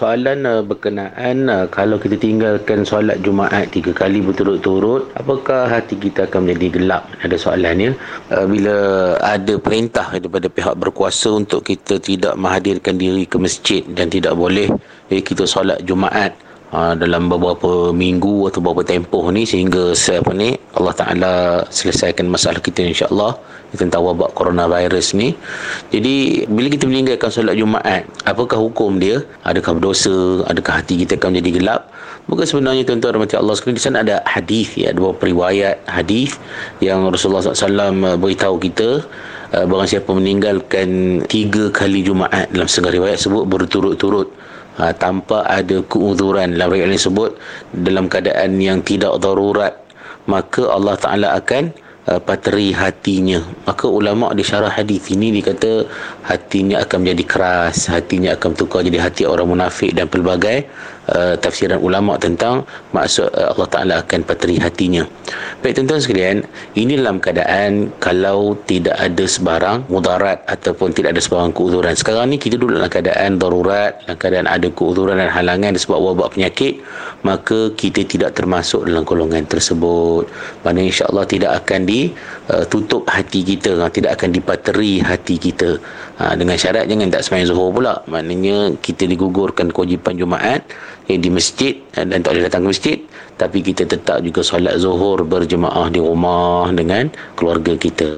Soalan berkenaan kalau kita tinggalkan solat Jumaat 3 kali berturut-turut, apakah hati kita akan menjadi gelap? Ada soalannya. Bila ada perintah daripada pihak berkuasa untuk kita tidak menghadirkan diri ke masjid dan tidak boleh kita solat Jumaat dalam beberapa minggu atau beberapa tempoh ni, sehingga Allah Ta'ala selesaikan masalah kita insyaAllah tentang wabak coronavirus ni. Jadi bila kita meninggalkan solat Jumaat, apakah hukum dia? Adakah berdosa? Adakah hati kita akan menjadi gelap? Maka sebenarnya tuan-tuan rahmati Allah sekalian, di sana ada hadis, ada beberapa riwayat hadis yang Rasulullah SAW beritahu kita, barang siapa meninggalkan 3 kali Jumaat dalam segala riwayat sebut berturut-turut, tanpa ada keuzuran, dalam riwayat ini sebut dalam keadaan yang tidak darurat, maka Allah Ta'ala akan pateri hatinya. Maka ulama' di syarah hadis ini dikata hatinya akan menjadi keras, hatinya akan bertukar jadi hati orang munafik, dan pelbagai tafsiran ulama' tentang maksud Allah Ta'ala akan pateri hatinya. Baik tuan-tuan sekalian, ini dalam keadaan kalau tidak ada sebarang mudarat ataupun tidak ada sebarang keuzuran. Sekarang ni kita duduk dalam keadaan darurat, dalam keadaan ada keuzuran dan halangan sebab wabak penyakit, maka kita tidak termasuk dalam golongan tersebut. Mana insyaAllah tidak akan ditutup hati kita, tidak akan dipateri hati kita, dengan syarat jangan tak sembahyang zuhur pula. Maknanya kita digugurkan kewajipan Jumaat di masjid dan tak boleh datang ke masjid, tapi kita tetap juga solat zuhur berjemaah di rumah dengan keluarga kita.